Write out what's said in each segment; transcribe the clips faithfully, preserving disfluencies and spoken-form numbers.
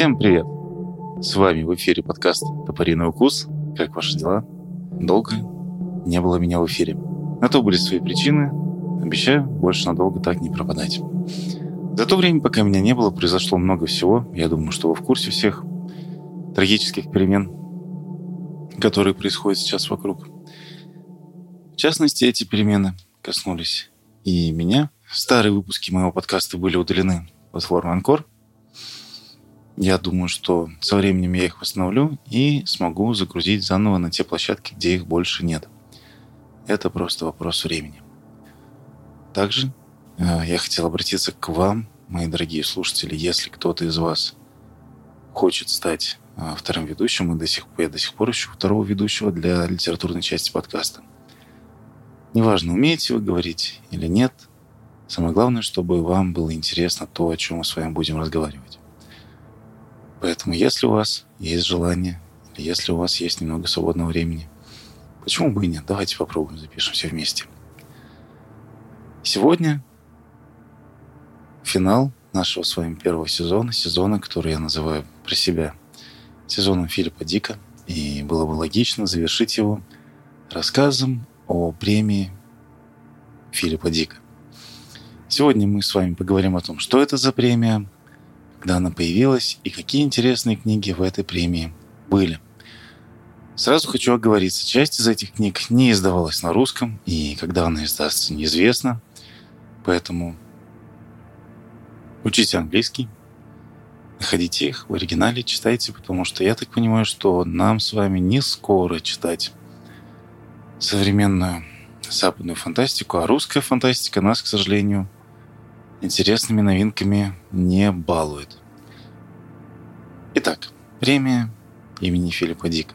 Всем привет! С вами в эфире подкаст «Топориный укус». Как ваши дела? Долго не было меня в эфире. На то были свои причины. Обещаю, больше надолго так не пропадать. За то время, пока меня не было, произошло много всего. Я думаю, что вы в курсе всех трагических перемен, которые происходят сейчас вокруг. В частности, эти перемены коснулись и меня. Старые выпуски моего подкаста были удалены с платформы Анкор. Я думаю, что со временем я их восстановлю и смогу загрузить заново на те площадки, где их больше нет. Это просто вопрос времени. Также э, я хотел обратиться к вам, мои дорогие слушатели. Если кто-то из вас хочет стать э, вторым ведущим, и до сих, я до сих пор ищу второго ведущего для литературной части подкаста. Неважно, умеете вы говорить или нет, самое главное, чтобы вам было интересно то, о чем мы с вами будем разговаривать. Поэтому, если у вас есть желание, или если у вас есть немного свободного времени, почему бы и нет? Давайте попробуем, запишем все вместе. Сегодня финал нашего с вами первого сезона, сезона, который я называю про себя сезоном Филиппа Дика, и было бы логично завершить его рассказом о премии Филиппа Дика. Сегодня мы с вами поговорим о том, что это за премия, когда она появилась и какие интересные книги в этой премии были. Сразу хочу оговориться, часть из этих книг не издавалась на русском, и когда она издастся, неизвестно. Поэтому учите английский, находите их в оригинале, читайте, потому что я так понимаю, что нам с вами не скоро читать современную западную фантастику, а русская фантастика нас, к сожалению, интересными новинками не балует. Итак, премия имени Филиппа Дика.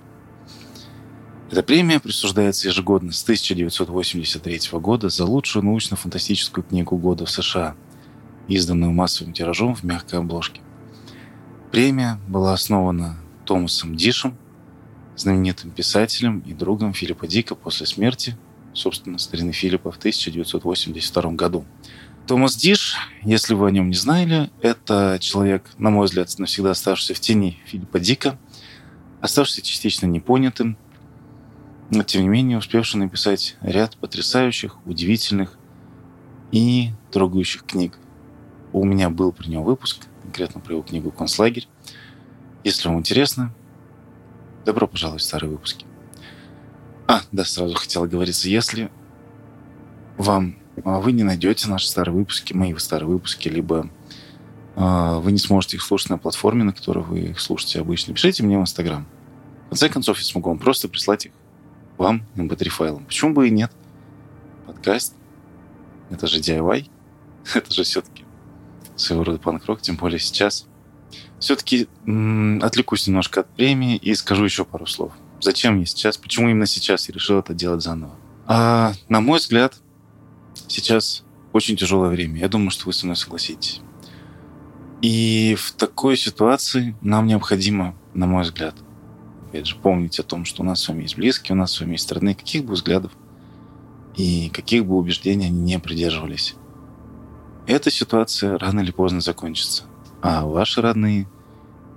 Эта премия присуждается ежегодно с тысяча девятьсот восемьдесят третьего года за лучшую научно-фантастическую книгу года в США, изданную массовым тиражом в мягкой обложке. Премия была основана Томасом Дишем, знаменитым писателем и другом Филиппа Дика после смерти, собственно, старины Филиппа, в тысяча девятьсот восемьдесят втором году. Томас Диш, если вы о нем не знали, это человек, на мой взгляд, навсегда оставшийся в тени Филиппа Дика, оставшийся частично непонятым, но, тем не менее, успевший написать ряд потрясающих, удивительных и трогающих книг. У меня был про него выпуск, конкретно про его книгу «Концлагерь». Если вам интересно, добро пожаловать в старые выпуски. А, да, сразу хотел оговориться, если вам... вы не найдете наши старые выпуски, мои старые выпуски, либо э, вы не сможете их слушать на платформе, на которой вы их слушаете обычно. Пишите мне в Инстаграм. В конце концов, я смогу вам просто прислать их вам эм пэ три файлом. Почему бы и нет? Подкаст. Это же ди ай вай. Это же все-таки своего рода панк-рок, тем более сейчас. Все-таки м- отвлекусь немножко от премии и скажу еще пару слов. Зачем я сейчас? Почему именно сейчас я решил это делать заново? А, на мой взгляд, сейчас очень тяжелое время. Я думаю, что вы со мной согласитесь. И в такой ситуации нам необходимо, на мой взгляд, опять же, помнить о том, что у нас с вами есть близкие, у нас с вами есть родные, каких бы взглядов и каких бы убеждений они не придерживались. Эта ситуация рано или поздно закончится. А ваши родные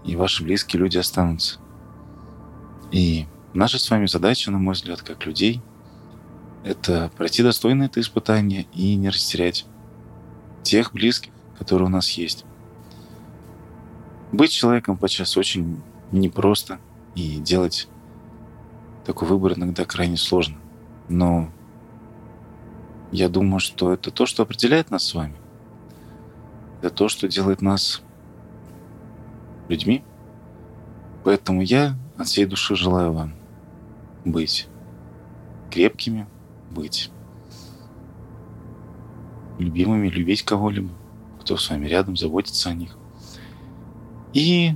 и ваши близкие люди останутся. И наша с вами задача, на мой взгляд, как людей, это пройти достойно это испытание и не растерять тех близких, которые у нас есть. Быть человеком подчас очень непросто, и делать такой выбор иногда крайне сложно. Но я думаю, что это то, что определяет нас с вами. Это то, что делает нас людьми. Поэтому я от всей души желаю вам быть крепкими, быть любимыми, любить кого-либо, кто с вами рядом, заботится о них. И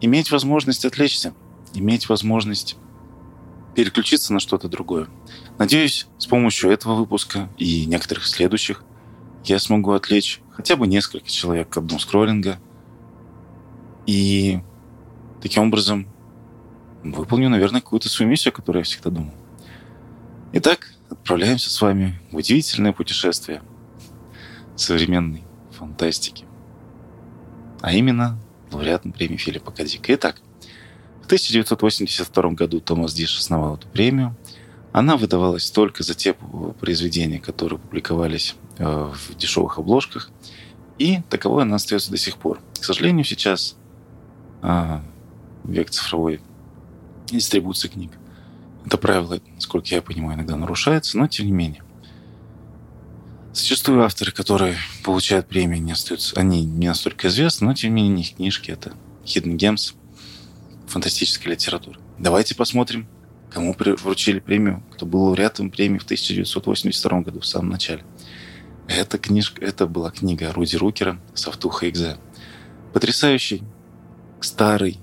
иметь возможность отвлечься, иметь возможность переключиться на что-то другое. Надеюсь, с помощью этого выпуска и некоторых следующих я смогу отвлечь хотя бы несколько человек от думскроллинга и таким образом выполню, наверное, какую-то свою миссию, о которой я всегда думал. Итак, отправляемся с вами в удивительное путешествие современной фантастики. А именно лауреатом премии Филиппа К. Дика. Итак, в тысяча девятьсот восемьдесят втором году Томас Диш основал эту премию. Она выдавалась только за те произведения, которые публиковались в дешевых обложках. И таковой она остается до сих пор. К сожалению, сейчас век цифровой дистрибуции книг. Это правило, насколько я понимаю, иногда нарушается, но тем не менее. Зачастую авторы, которые получают премии, не остаются, они не настолько известны, но тем не менее их книжки — это hidden gems фантастической литературы. Давайте посмотрим, кому вручили премию, кто был лауреатом премии в тысяча девятьсот восемьдесят втором году, в самом начале. Эта книжка, это была книга Руди Рукера «Софтуха Икзе». Потрясающий, старый,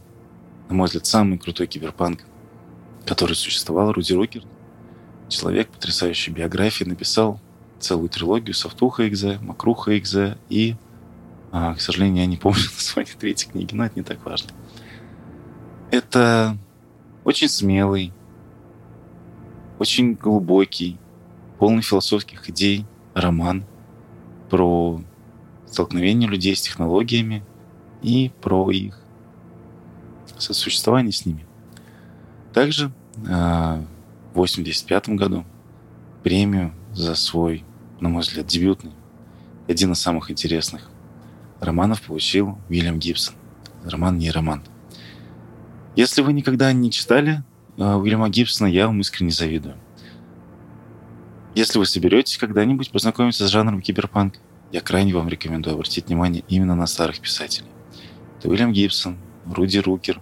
на мой взгляд, самый крутой киберпанк, который существовал. Руди Рукер, человек потрясающей биографии, написал целую трилогию «Софтуха Икзе», «Макруха Экза» и, а, к сожалению, я не помню название третьей книги, но это не так важно. Это очень смелый, очень глубокий, полный философских идей роман про столкновение людей с технологиями и про их сосуществование с ними. Также э, в восемьдесят пятом году премию за свой, на мой взгляд, дебютный, один из самых интересных романов получил Уильям Гибсон. Роман не роман. Если вы никогда не читали э, Уильяма Гибсона, я вам искренне завидую. Если вы соберетесь когда-нибудь познакомиться с жанром киберпанк, я крайне вам рекомендую обратить внимание именно на старых писателей. Это Уильям Гибсон, Руди Рукер,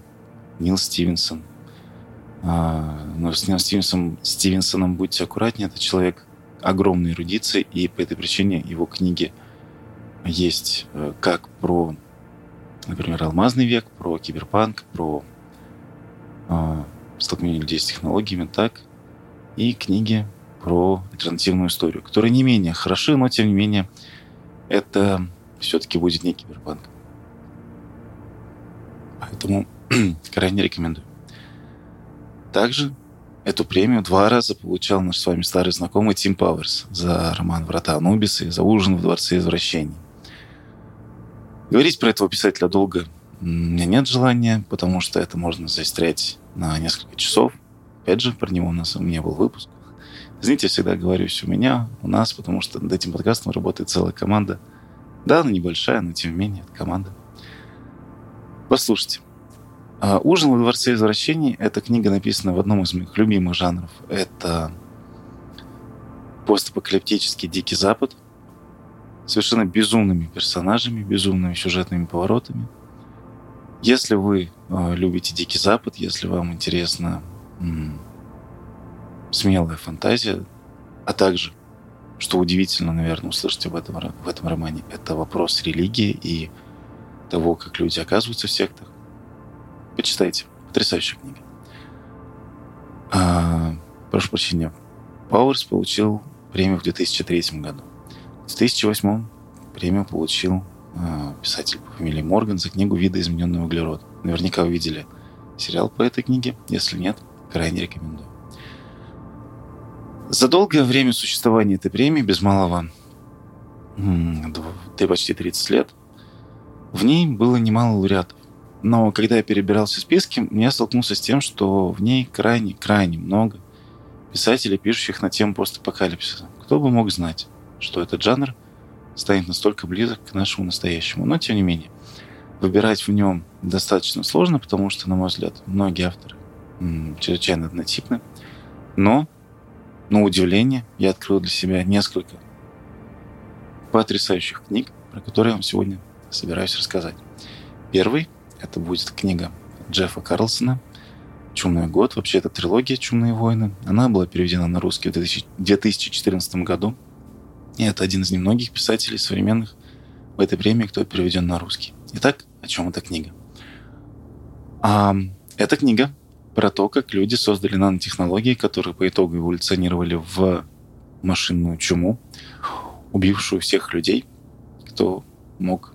Нил Стивенсон. Но с Нилом Стивенсоном, Стивенсоном будьте аккуратнее. Это человек огромной эрудиции, и по этой причине его книги есть как про, например, «Алмазный век», про киберпанк, про э, столкновение людей с технологиями, так и книги про альтернативную историю, которая не менее хороши, но, тем не менее, это все-таки будет не киберпанк. Поэтому крайне рекомендую. Также эту премию два раза получал наш с вами старый знакомый Тим Пауэрс за роман «Врата Анубиса» и за «Ужин в дворце извращений». Говорить про этого писателя долго у меня нет желания, потому что это можно заострять на несколько часов. Опять же, про него у нас у меня был выпуск. Извините, я всегда говорю «у меня», «у нас», потому что над этим подкастом работает целая команда. Да, она небольшая, но тем не менее, это команда. Послушайте. «Ужин во дворце извращений» — это книга, написанная в одном из моих любимых жанров. Это постапокалиптический Дикий Запад с совершенно безумными персонажами, безумными сюжетными поворотами. Если вы любите Дикий Запад, если вам интересна смелая фантазия, а также, что удивительно, наверное, услышите в этом, в этом романе, это вопрос религии и того, как люди оказываются в сектах. Почитайте. Потрясающая книга. А, прошу прощения. Пауэрс получил премию в две тысячи третьем году. В две тысячи восьмом премию получил а, писатель по фамилии Морган за книгу «Видоизмененный углерод». Наверняка вы видели сериал по этой книге. Если нет, крайне рекомендую. За долгое время существования этой премии, без малого почти тридцать лет, в ней было немало лауреатов. Но когда я перебирался в списки, я столкнулся с тем, что в ней крайне-крайне много писателей, пишущих на тему постапокалипсиса. Кто бы мог знать, что этот жанр станет настолько близок к нашему настоящему. Но, тем не менее, выбирать в нем достаточно сложно, потому что, на мой взгляд, многие авторы м-м, чрезвычайно однотипны. Но, на удивление, я открыл для себя несколько потрясающих книг, про которые я вам сегодня собираюсь рассказать. Первый — это будет книга Джеффа Карлсона «Чумной год». Вообще, это трилогия «Чумные войны». Она была переведена на русский в две тысячи четырнадцатом году. И это один из немногих писателей современных в этой премии, кто переведен на русский. Итак, о чем эта книга? А, эта книга про то, как люди создали нанотехнологии, которые по итогу эволюционировали в машинную чуму, убившую всех людей, кто мог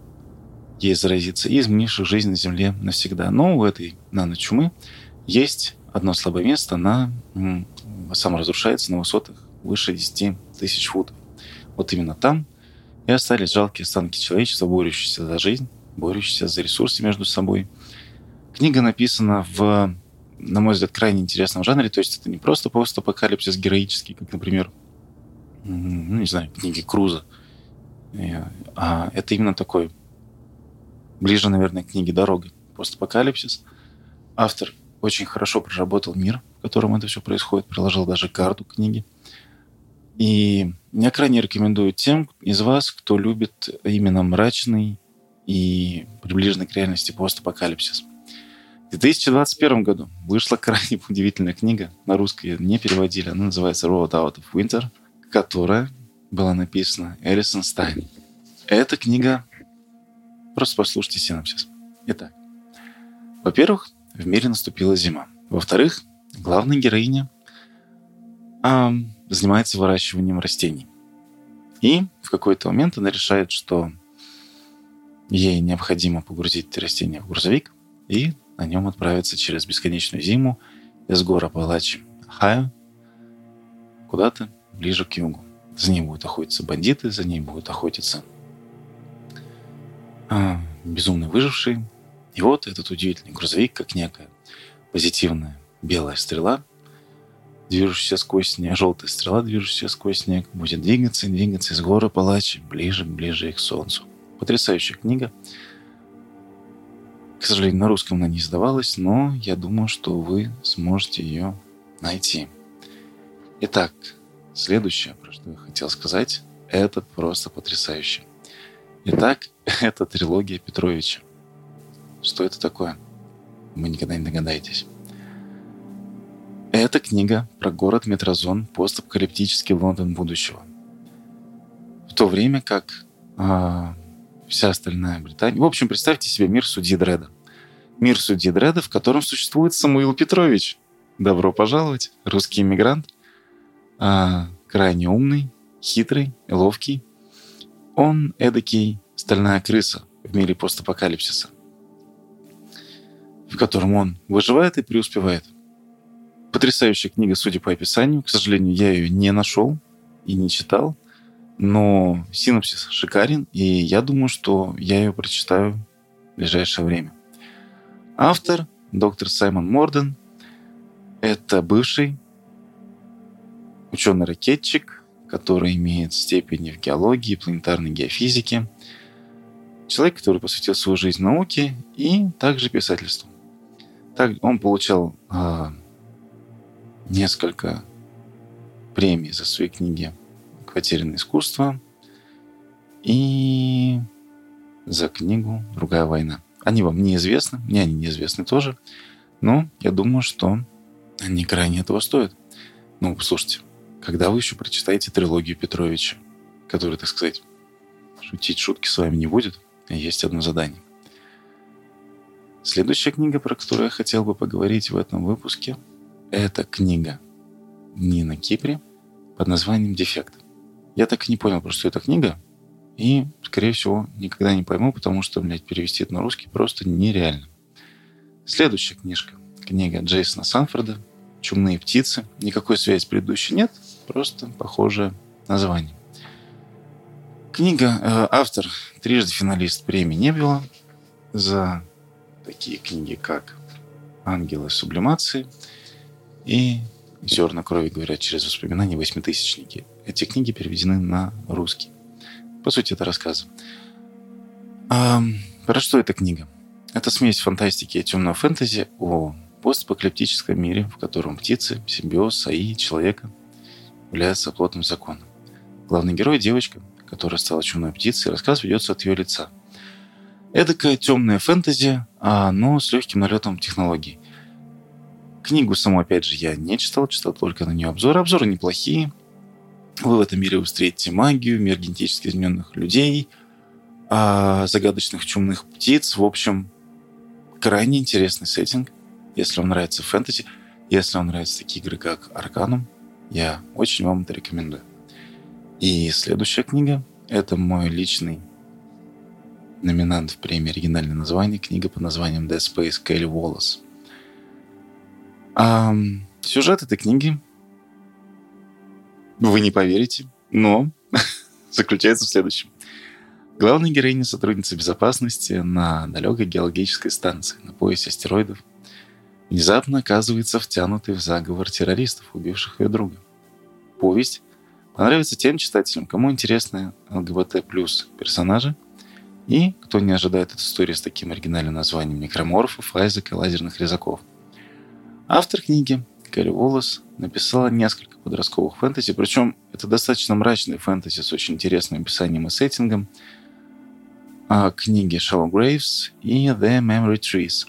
ей заразиться, и изменивших жизнь на Земле навсегда. Но у этой наночумы есть одно слабое место. Она саморазрушается на высотах выше десяти тысяч футов. Вот именно там и остались жалкие останки человечества, борющиеся за жизнь борющихся за ресурсы между собой. Книга написана в, на мой взгляд, крайне интересном жанре. То есть это не просто постапокалипсис героический, как, например, ну, не знаю, книги Круза. А это именно такой, ближе, наверное, к книге «Дорога», постапокалипсис. Автор очень хорошо проработал мир, в котором это все происходит, приложил даже карту к книге. И я крайне рекомендую тем из вас, кто любит именно мрачный и приближенный к реальности постапокалипсис. В две тысячи двадцать первом году вышла крайне удивительная книга, на русский ее не переводили, она называется Road Out of Winter, которая была написана Элисон Стайн. Эта книга... Просто послушайте синопсис. Итак. Во-первых, в мире наступила зима. Во-вторых, главная героиня... А... занимается выращиванием растений. И в какой-то момент она решает, что ей необходимо погрузить эти растения в грузовик и на нем отправиться через бесконечную зиму из гор Палач Хай куда-то ближе к югу. За ней будут охотиться бандиты, за ней будут охотиться а, безумные выжившие. И вот этот удивительный грузовик, как некая позитивная белая стрела, движущаяся сквозь снег, желтая стрела, движущаяся сквозь снег, будет двигаться и двигаться из горы Палачи ближе, ближе к солнцу. Потрясающая книга. К сожалению, на русском она не издавалась, но я думаю, что вы сможете ее найти. Итак, следующее, про что я хотел сказать, это просто потрясающе. Итак, это трилогия Петровича. Что это такое? Вы никогда не догадаетесь. Это книга про город Метразон, постапокалиптический Лондон будущего. В то время как э, вся остальная Британия... В общем, представьте себе мир Судьи Дреда. Мир Судьи Дреда, в котором существует Самуил Петрович. Добро пожаловать, русский эмигрант. Э, крайне умный, хитрый, ловкий. Он эдакий стальная крыса в мире постапокалипсиса, в котором он выживает и преуспевает. Потрясающая книга, судя по описанию. К сожалению, я ее не нашел и не читал, но синопсис шикарен, и я думаю, что я ее прочитаю в ближайшее время. Автор, доктор Саймон Морден, это бывший ученый-ракетчик, который имеет степени в геологии, планетарной геофизике, человек, который посвятил свою жизнь науке и также писательству. Так, он получал... несколько премий за свои книги «Квотеряное искусство» и за книгу «Другая война». Они вам неизвестны, мне они неизвестны тоже, но я думаю, что они крайне этого стоят. Ну, слушайте, когда вы еще прочитаете трилогию Петровича, которая, так сказать, шутить шутки с вами не будет, есть одно задание. Следующая книга, про которую я хотел бы поговорить в этом выпуске, это книга Нина Кипри под названием «Дефект». Я так и не понял, про что эта книга, и, скорее всего, никогда не пойму, потому что, блядь, перевести это на русский просто нереально. Следующая книжка. Книга Джейсона Санфорда «Чумные птицы». Никакой связи с предыдущей нет, просто похожее название. Книга, э, автор, трижды финалист премии Небела за такие книги, как «Ангелы сублимации» и «Зерна крови говорят через воспоминания. Восьмитысячники». Эти книги переведены на русский. По сути, это рассказы. А, про что эта книга? Это смесь фантастики и темного фэнтези о постапокалиптическом мире, в котором птицы, симбиоз, САИ, человека являются плотным законом. Главный герой – девочка, которая стала чумной птицей, и рассказ ведется от ее лица. Эдакое темное фэнтези, но с легким налетом технологий. Книгу саму, опять же, я не читал, читал только на нее обзоры. Обзоры неплохие. Вы в этом мире встретите магию, мир генетически измененных людей, загадочных чумных птиц. В общем, крайне интересный сеттинг. Если вам нравится фэнтези, если вам нравятся такие игры, как Арканум, я очень вам это рекомендую. И следующая книга – это мой личный номинант в премии «Оригинальное название». Книга под названием «Dead Space» Кэри Уоллес. А, сюжет этой книги, вы не поверите, но заключается в следующем. Главная героиня — сотрудница безопасности на далекой геологической станции на поясе астероидов, внезапно оказывается втянутой в заговор террористов, убивших ее друга. Повесть понравится тем читателям, кому интересны ЛГБТ плюс персонажи, и кто не ожидает от истории с таким оригинальным названием некроморфов, айзек и лазерных резаков. Автор книги Кэри Уоллес написала несколько подростковых фэнтези, причем это достаточно мрачные фэнтези с очень интересным описанием и сеттингом, книги Shallow Graves и The Memory Trees.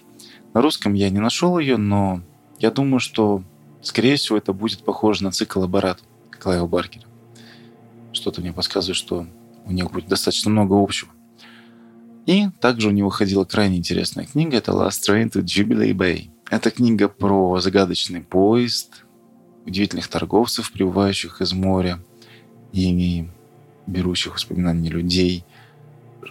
На русском я не нашел ее, но я думаю, что, скорее всего, это будет похоже на цикл «Аборат» Клайва Баркера. Что-то мне подсказывает, что у них будет достаточно много общего. И также у него выходила крайне интересная книга, это Last Train to Jubilee Bay. Это книга про загадочный поезд, удивительных торговцев, прибывающих из моря и берущих воспоминания людей.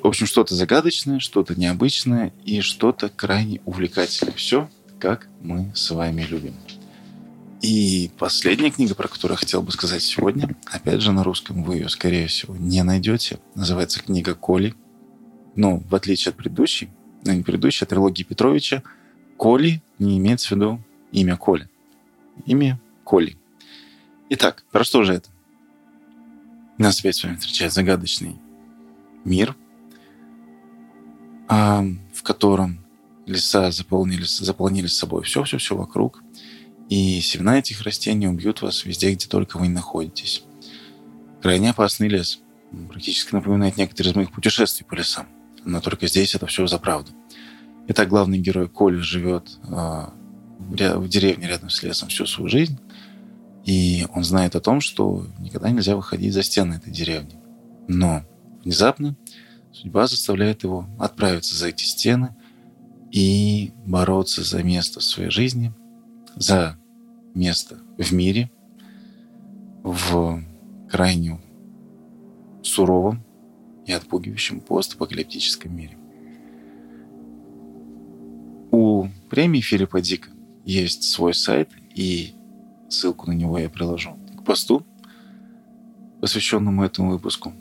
В общем, что-то загадочное, что-то необычное и что-то крайне увлекательное. Все, как мы с вами любим. И последняя книга, про которую я хотел бы сказать сегодня, опять же на русском вы ее, скорее всего, не найдете. Называется книга «Коли». Но в отличие от предыдущей, ну не предыдущей, а трилогии Петровича, Коли не имеет в виду имя Коля. Имя Коли. Итак, про что же это? Нас опять с вами встречает загадочный мир, в котором леса заполнились, заполнились собой все-все-все вокруг. И семена этих растений убьют вас везде, где только вы находитесь. Крайне опасный лес. Практически напоминает некоторые из моих путешествий по лесам. Но только здесь это все взаправду. Итак, главный герой Коля живет э, в деревне рядом с лесом всю свою жизнь. И он знает о том, что никогда нельзя выходить за стены этой деревни. Но внезапно судьба заставляет его отправиться за эти стены и бороться за место в своей жизни, за место в мире, в крайне суровом и отпугивающем постапокалиптическом мире. У премии Филиппа Дика есть свой сайт, и ссылку на него я приложу к посту, посвященному этому выпуску.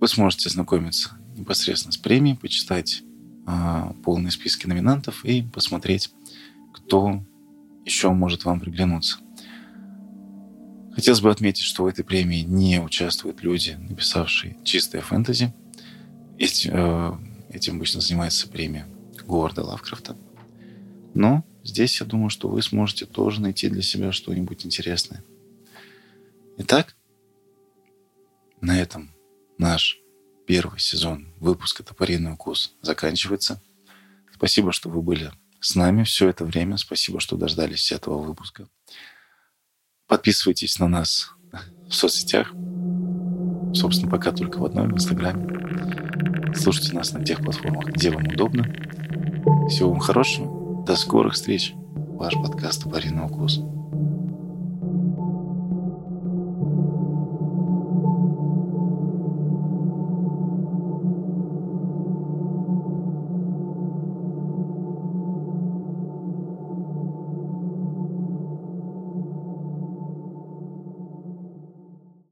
Вы сможете ознакомиться непосредственно с премией, почитать э, полные списки номинантов и посмотреть, кто еще может вам приглянуться. Хотелось бы отметить, что в этой премии не участвуют люди, написавшие чистое фэнтези. Эти, э, этим обычно занимается премия Говарда Лавкрафта. Но здесь я думаю, что вы сможете тоже найти для себя что-нибудь интересное. Итак, на этом наш первый сезон выпуска «Топориный укус» заканчивается. Спасибо, что вы были с нами все это время. Спасибо, что дождались этого выпуска. Подписывайтесь на нас в соцсетях. Собственно, пока только в одной, в Инстаграме. Слушайте нас на тех платформах, где вам удобно. Всего вам хорошего. До скорых встреч. Ваш подкаст «Топориный укус».